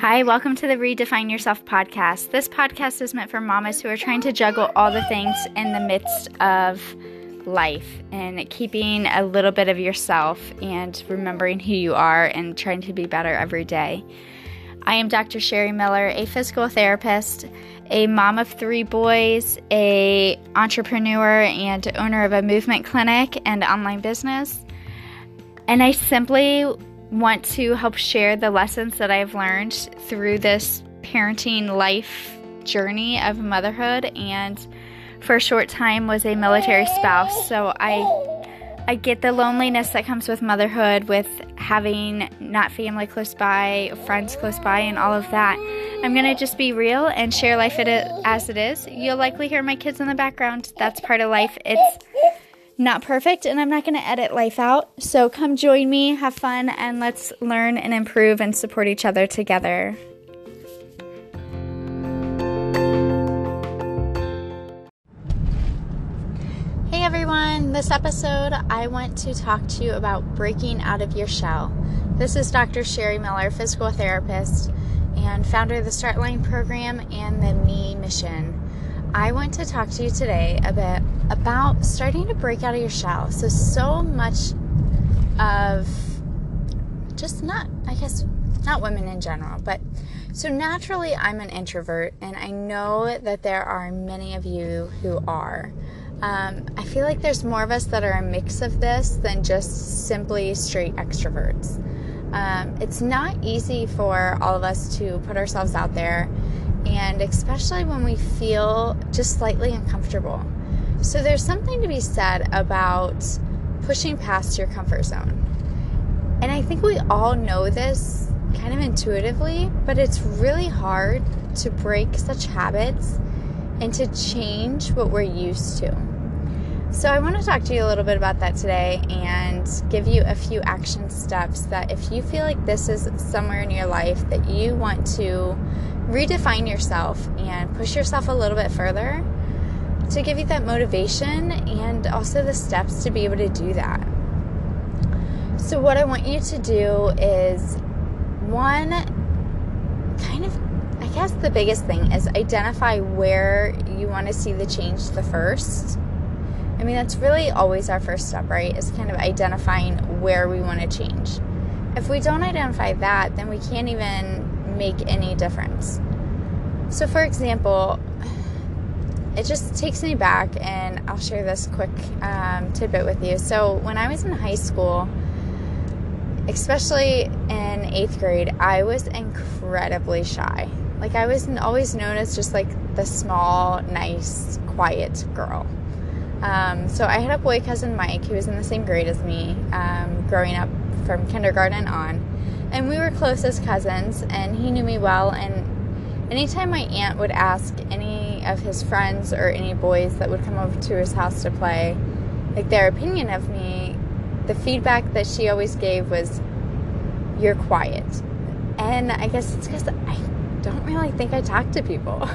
Hi, welcome to the Redefine Yourself podcast. This podcast is meant for mamas who are trying to juggle all the things in the midst of life and keeping a little bit of yourself and remembering who you are and trying to be better every day. I am Dr. Shari Miller, a physical therapist, a mom of 3 boys, an entrepreneur and owner of a movement clinic and online business. And I simply want to help share the lessons that I've learned through this parenting life journey of motherhood, and for a short time was a military spouse, so I get the loneliness that comes with motherhood, with having not family close by, friends close by, and all of that. I'm going to just be real and share life as it is. You'll likely hear my kids in the background. That's part of life. It's not perfect, and I'm not going to edit life out. So come join me, have fun, and let's learn and improve and support each other together. Hey everyone, this episode I want to talk to you about breaking out of your shell. This is Dr. Shari Miller, physical therapist and founder of the Startline program and the Me Mission. I want to talk to you today a bit about starting to break out of your shell. So much of just not women in general, but so naturally I'm an introvert, and I know that there are many of you who are. I feel like there's more of us that are a mix of this than just simply straight extroverts. It's not easy for all of us to put ourselves out there, and especially when we feel just slightly uncomfortable. So there's something to be said about pushing past your comfort zone. And I think we all know this kind of intuitively, but it's really hard to break such habits and to change what we're used to. So I want to talk to you a little bit about that today and give you a few action steps that if you feel like this is somewhere in your life that you want to redefine yourself and push yourself a little bit further, to give you that motivation and also the steps to be able to do that. So what I want you to do is, one, the biggest thing is identify where you want to see the change the first. I mean, that's really always our first step, right? Is kind of identifying where we want to change. If we don't identify that, then we can't even make any difference. So for example, it just takes me back, and I'll share this quick tidbit with you. So when I was in high school, especially in 8th grade, I was incredibly shy. Like, I was always known as just like the small, nice, quiet girl. So I had a boy cousin, Mike, who was in the same grade as me, growing up from kindergarten on. And we were close as cousins, and he knew me well. And anytime my aunt would ask any of his friends or any boys that would come over to his house to play, like, their opinion of me, the feedback that she always gave was, "You're quiet." And I guess it's because I don't really think I talk to people.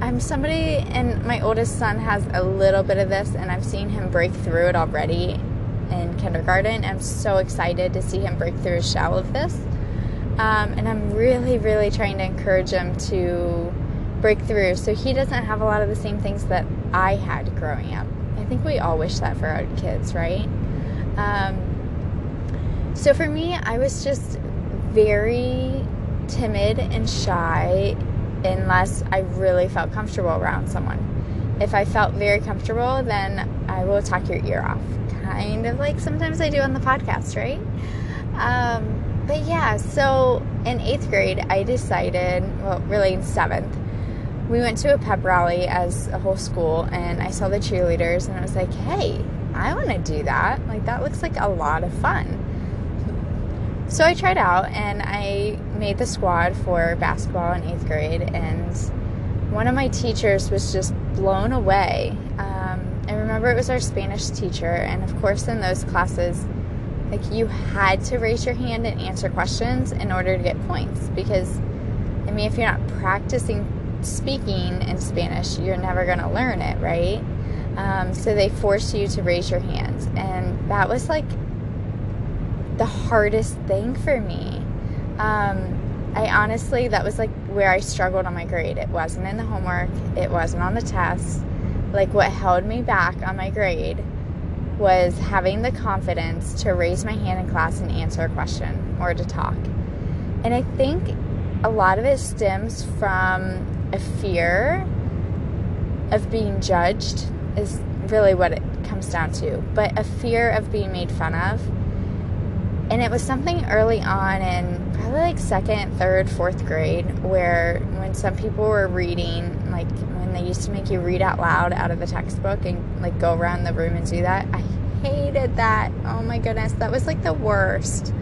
I'm somebody, and my oldest son has a little bit of this, and I've seen him break through it already in kindergarten. I'm so excited to see him break through his shell of this. And I'm really, really trying to encourage him to break through so he doesn't have a lot of the same things that I had growing up. I think we all wish that for our kids, right? So for me, I was just very timid and shy unless I really felt comfortable around someone. If I felt very comfortable, then I will talk your ear off, kind of like sometimes I do on the podcast, right? But yeah, so in 8th grade, I decided, well, really in 7th, we went to a pep rally as a whole school, and I saw the cheerleaders, and I was like, hey, I want to do that. Like, that looks like a lot of fun. So I tried out, and I made the squad for basketball in 8th grade, and one of my teachers was just blown away. I remember it was our Spanish teacher, and of course in those classes, like, you had to raise your hand and answer questions in order to get points, because, I mean, if you're not practicing speaking in Spanish, you're never going to learn it, right? So they forced you to raise your hands, and that was like the hardest thing for me. I honestly, that was like where I struggled on my grade. It wasn't in the homework. It wasn't on the test. Like, what held me back on my grade was having the confidence to raise my hand in class and answer a question or to talk. And I think a lot of it stems from a fear of being judged is really what it comes down to, but a fear of being made fun of. And it was something early on in probably like second, third, fourth grade, where when some people were reading, like when they used to make you read out loud out of the textbook and like go around the room and do that, I hated that. Oh my goodness, that was like the worst.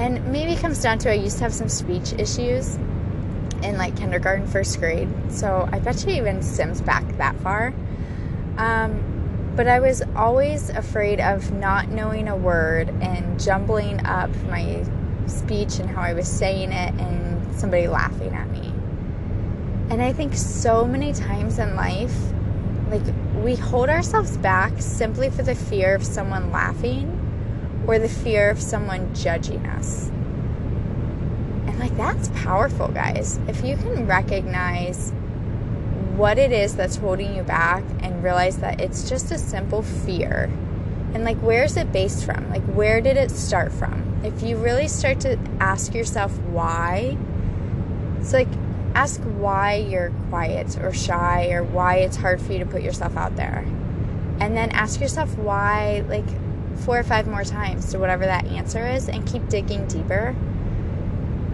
And maybe it comes down to I used to have some speech issues in like kindergarten, first grade. So I bet you even stems back that far. But I was always afraid of not knowing a word and jumbling up my speech and how I was saying it and somebody laughing at me. And I think so many times in life, like, we hold ourselves back simply for the fear of someone laughing or the fear of someone judging us. And like, that's powerful, guys. If you can recognize what it is that's holding you back and realize that it's just a simple fear. And like, where's it based from? Like, where did it start from? If you really start to ask yourself why, it's like, ask why you're quiet or shy or why it's hard for you to put yourself out there. And then ask yourself why, like 4 or 5 more times to whatever that answer is, and keep digging deeper.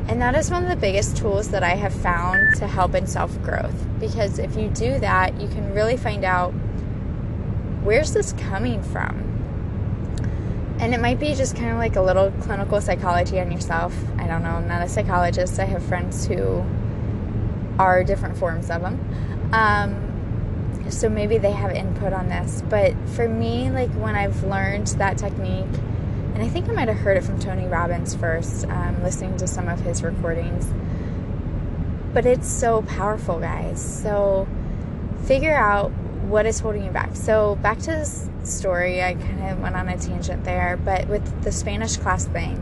And that is one of the biggest tools that I have found to help in self-growth. Because if you do that, you can really find out, where's this coming from? And it might be just kind of like a little clinical psychology on yourself. I don't know. I'm not a psychologist. I have friends who are different forms of them. So maybe they have input on this. But for me, like, when I've learned that technique, and I think I might have heard it from Tony Robbins first, listening to some of his recordings. But it's so powerful, guys. So figure out what is holding you back. So back to this story, I kind of went on a tangent there, but with the Spanish class thing,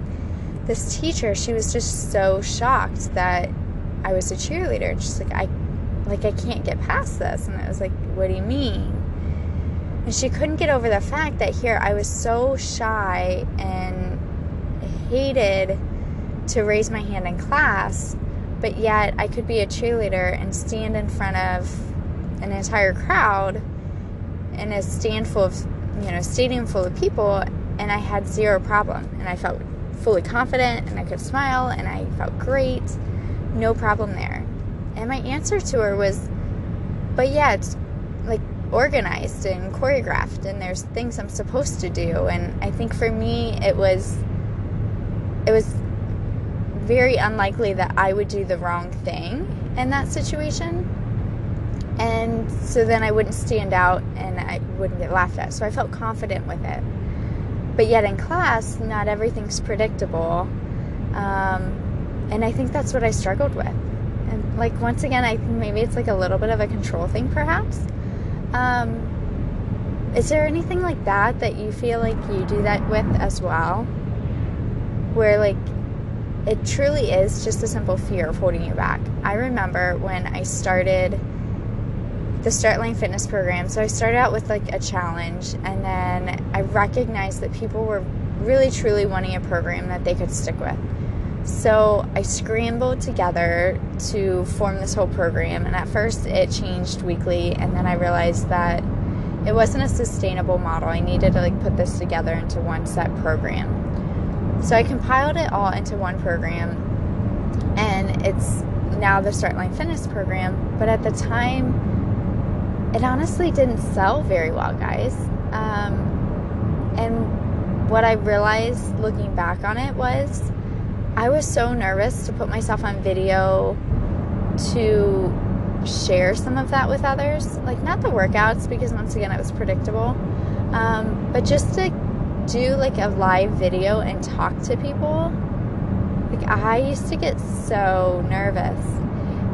this teacher, she was just so shocked that I was a cheerleader. She's like, I can't get past this. And I was like, what do you mean? And she couldn't get over the fact that here I was so shy and hated to raise my hand in class, but yet I could be a cheerleader and stand in front of an entire crowd in a stadium full of people, and I had zero problem. And I felt fully confident, and I could smile, and I felt great. No problem there. And my answer to her was, but yeah, it's like organized and choreographed, and there's things I'm supposed to do. And I think for me, it was very unlikely that I would do the wrong thing in that situation, and so then I wouldn't stand out and I wouldn't get laughed at. So I felt confident with it, but yet in class, not everything's predictable, and I think that's what I struggled with. And like, once again, I think maybe it's like a little bit of a control thing, perhaps. Is there anything like that that you feel like you do that with as well? Where, like, it truly is just a simple fear of holding you back. I remember when I started the Startline Fitness program. So I started out with like a challenge, and then I recognized that people were really truly wanting a program that they could stick with. So I scrambled together to form this whole program, and at first it changed weekly, and then I realized that it wasn't a sustainable model. I needed to like put this together into one set program. So I compiled it all into one program, and it's now the Startline Fitness program. But at the time, it honestly didn't sell very well, guys. And what I realized looking back on it was, I was so nervous to put myself on video to share some of that with others. Like, not the workouts, because once again, it was predictable. But just to do like a live video and talk to people, like, I used to get so nervous.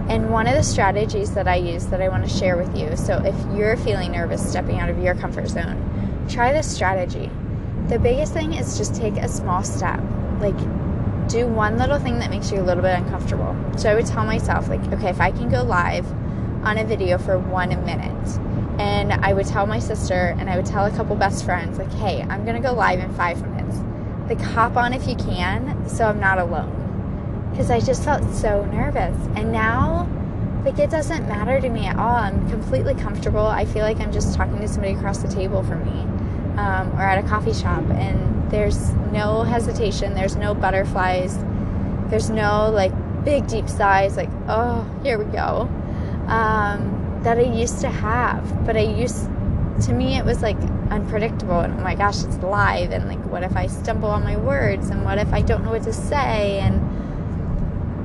And one of the strategies that I use that I want to share with you, so if you're feeling nervous stepping out of your comfort zone, try this strategy. The biggest thing is just take a small step. Like, do one little thing that makes you a little bit uncomfortable. So I would tell myself, like, okay, if I can go live on a video for 1 minute, and I would tell my sister, and I would tell a couple best friends, like, hey, I'm gonna go live in 5 minutes. Like, hop on if you can, so I'm not alone. Because I just felt so nervous. And now, like, it doesn't matter to me at all. I'm completely comfortable. I feel like I'm just talking to somebody across the table from me, or at a coffee shop, and there's no hesitation, there's no butterflies, there's no, like, big, deep sighs, like, oh, here we go, that I used to have. But to me, it was, like, unpredictable, and oh my gosh, it's live, and, like, what if I stumble on my words, and what if I don't know what to say, and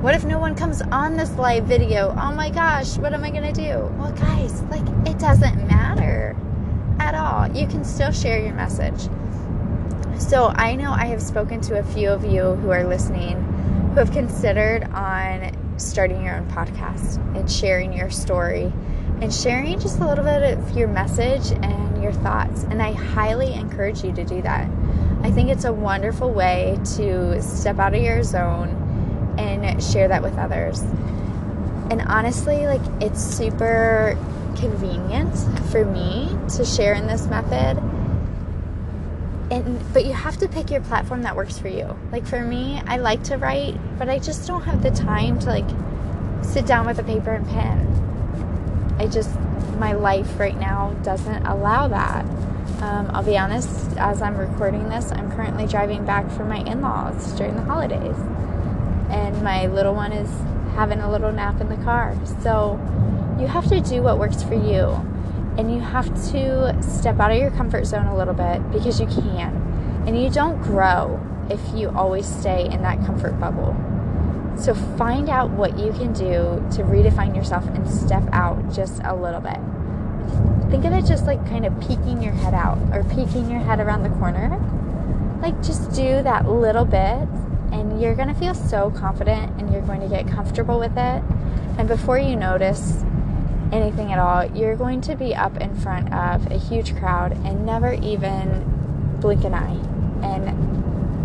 what if no one comes on this live video? Oh my gosh, what am I gonna do? Well, guys, like, it doesn't matter at all. You can still share your message. So I know I have spoken to a few of you who are listening who have considered on starting your own podcast and sharing your story and sharing just a little bit of your message and your thoughts. And I highly encourage you to do that. I think it's a wonderful way to step out of your zone and share that with others. And honestly, like, it's super convenient for me to share in this method, but you have to pick your platform that works for you. Like, for me, I like to write, but I just don't have the time to, like, sit down with a paper and pen. My life right now doesn't allow that. I'll be honest, as I'm recording this, I'm currently driving back from my in-laws during the holidays, and my little one is having a little nap in the car. So you have to do what works for you, and you have to step out of your comfort zone a little bit, because you can. And you don't grow if you always stay in that comfort bubble. So find out what you can do to redefine yourself and step out just a little bit. Think of it just like kind of peeking your head out, or peeking your head around the corner. Like, just do that little bit, and you're going to feel so confident, and you're going to get comfortable with it. And before you notice anything at all, you're going to be up in front of a huge crowd and never even blink an eye and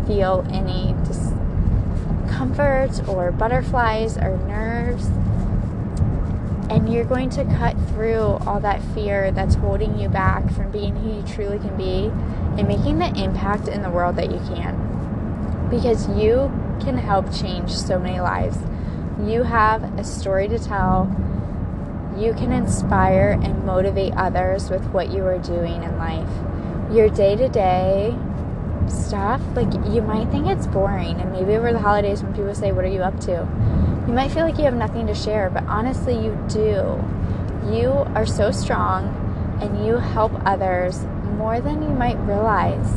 feel any discomfort or butterflies or nerves. And you're going to cut through all that fear that's holding you back from being who you truly can be and making the impact in the world that you can. Because you can help change so many lives. You have a story to tell. You can inspire and motivate others with what you are doing in life. Your day-to-day stuff, like, you might think it's boring, and maybe over the holidays when people say, what are you up to? You might feel like you have nothing to share, but honestly, you do. You are so strong, and you help others more than you might realize.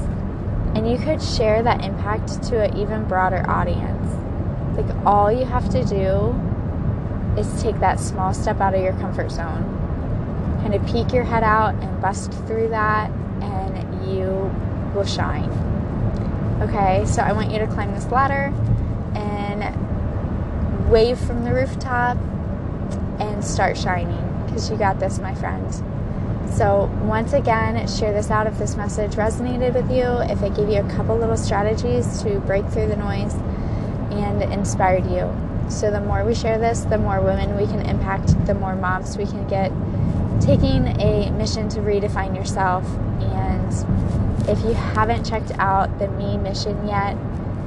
And you could share that impact to an even broader audience. Like, all you have to do is take that small step out of your comfort zone. Kind of peek your head out and bust through that, and you will shine. Okay, so I want you to climb this ladder and wave from the rooftop and start shining, because you got this, my friend. So once again, share this out if this message resonated with you, if it gave you a couple little strategies to break through the noise and inspired you. So the more we share this, the more women we can impact, the more moms we can get taking a mission to redefine yourself. And if you haven't checked out the Me Mission yet,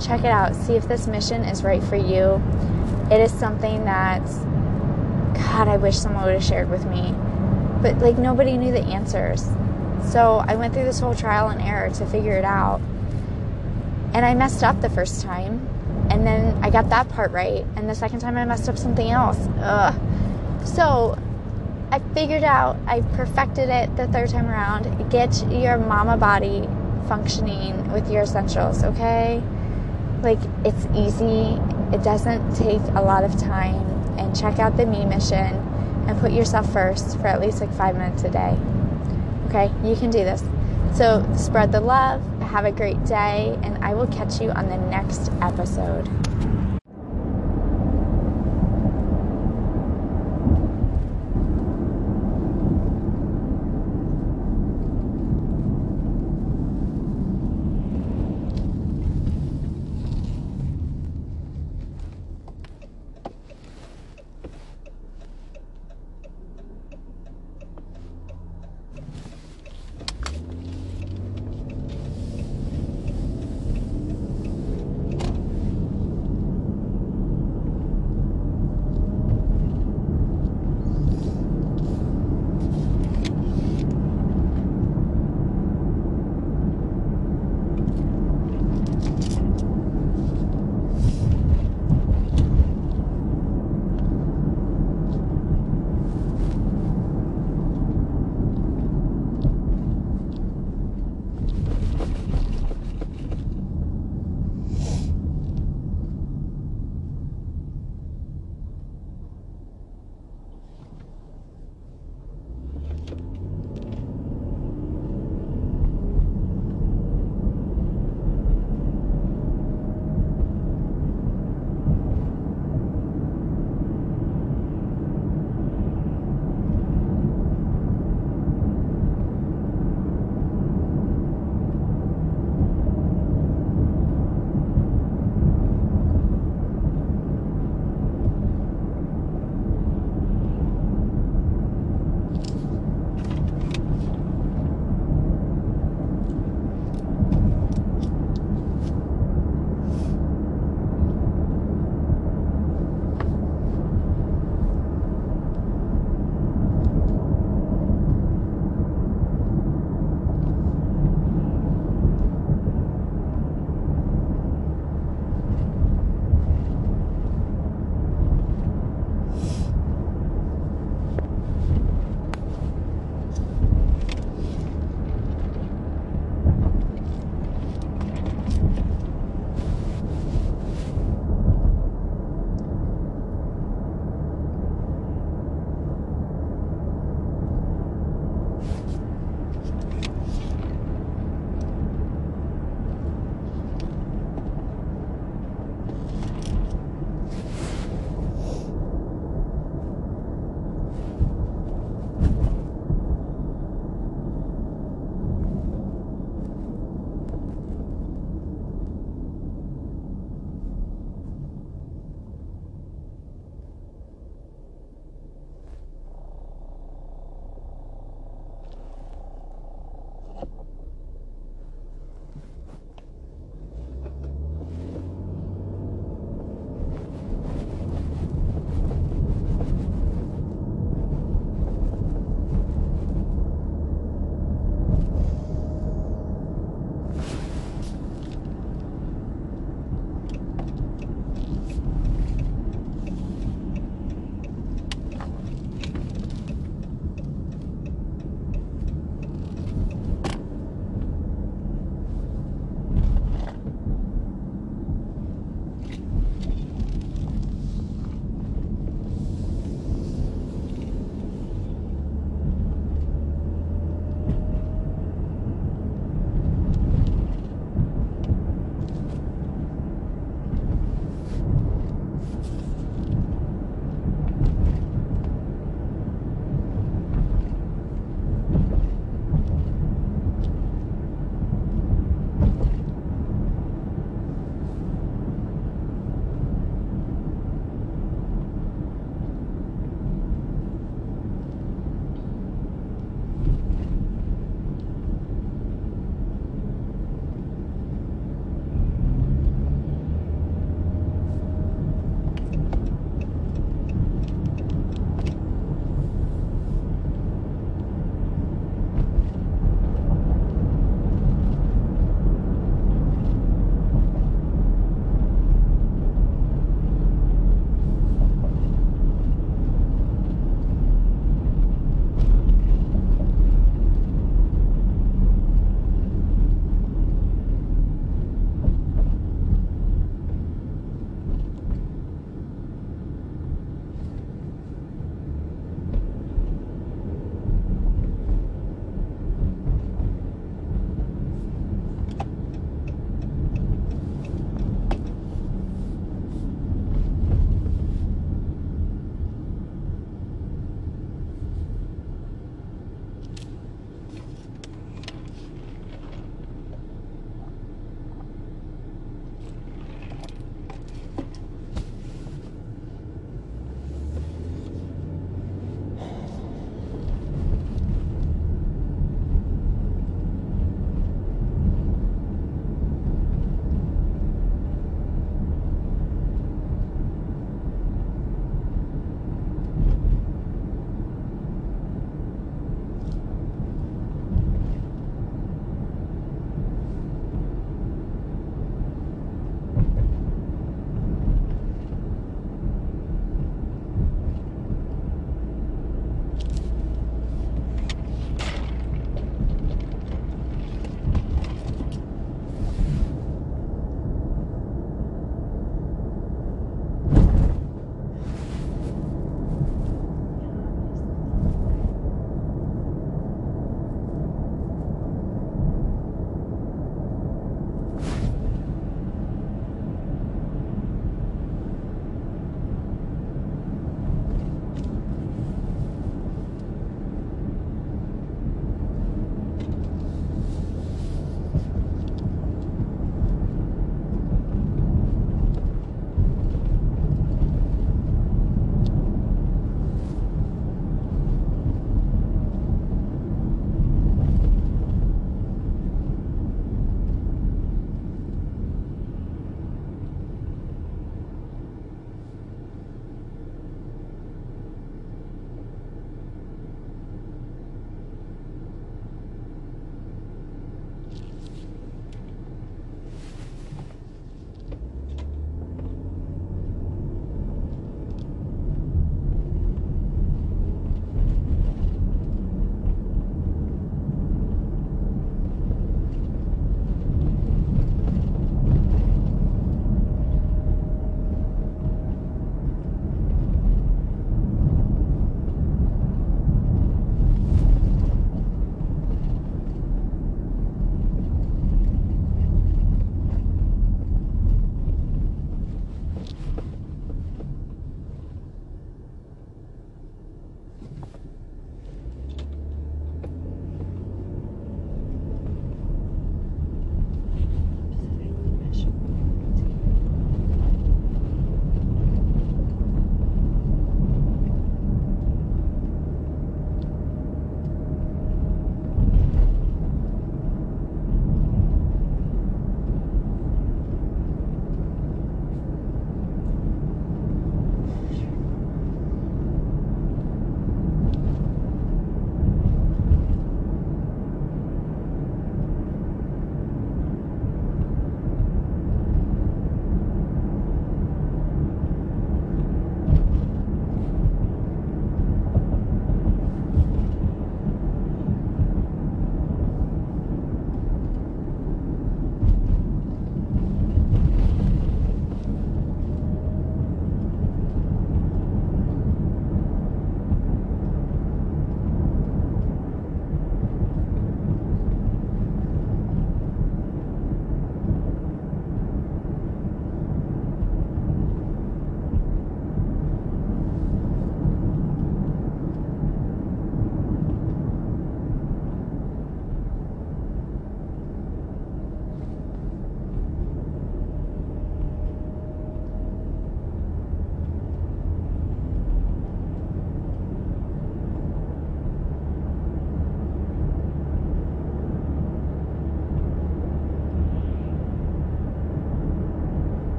check it out. See if this mission is right for you. It is something that, God, I wish someone would have shared with me. But, like, nobody knew the answers. So I went through this whole trial and error to figure it out. And I messed up the first time. And then I got that part right. And the second time I messed up something else. Ugh. So I figured out, I perfected it the third time around. Get your mama body functioning with your essentials, okay? Like, it's easy. It doesn't take a lot of time. And check out the Me Mission. And put yourself first for at least, like, 5 minutes a day. Okay? You can do this. So spread the love. Have a great day. And I will catch you on the next episode.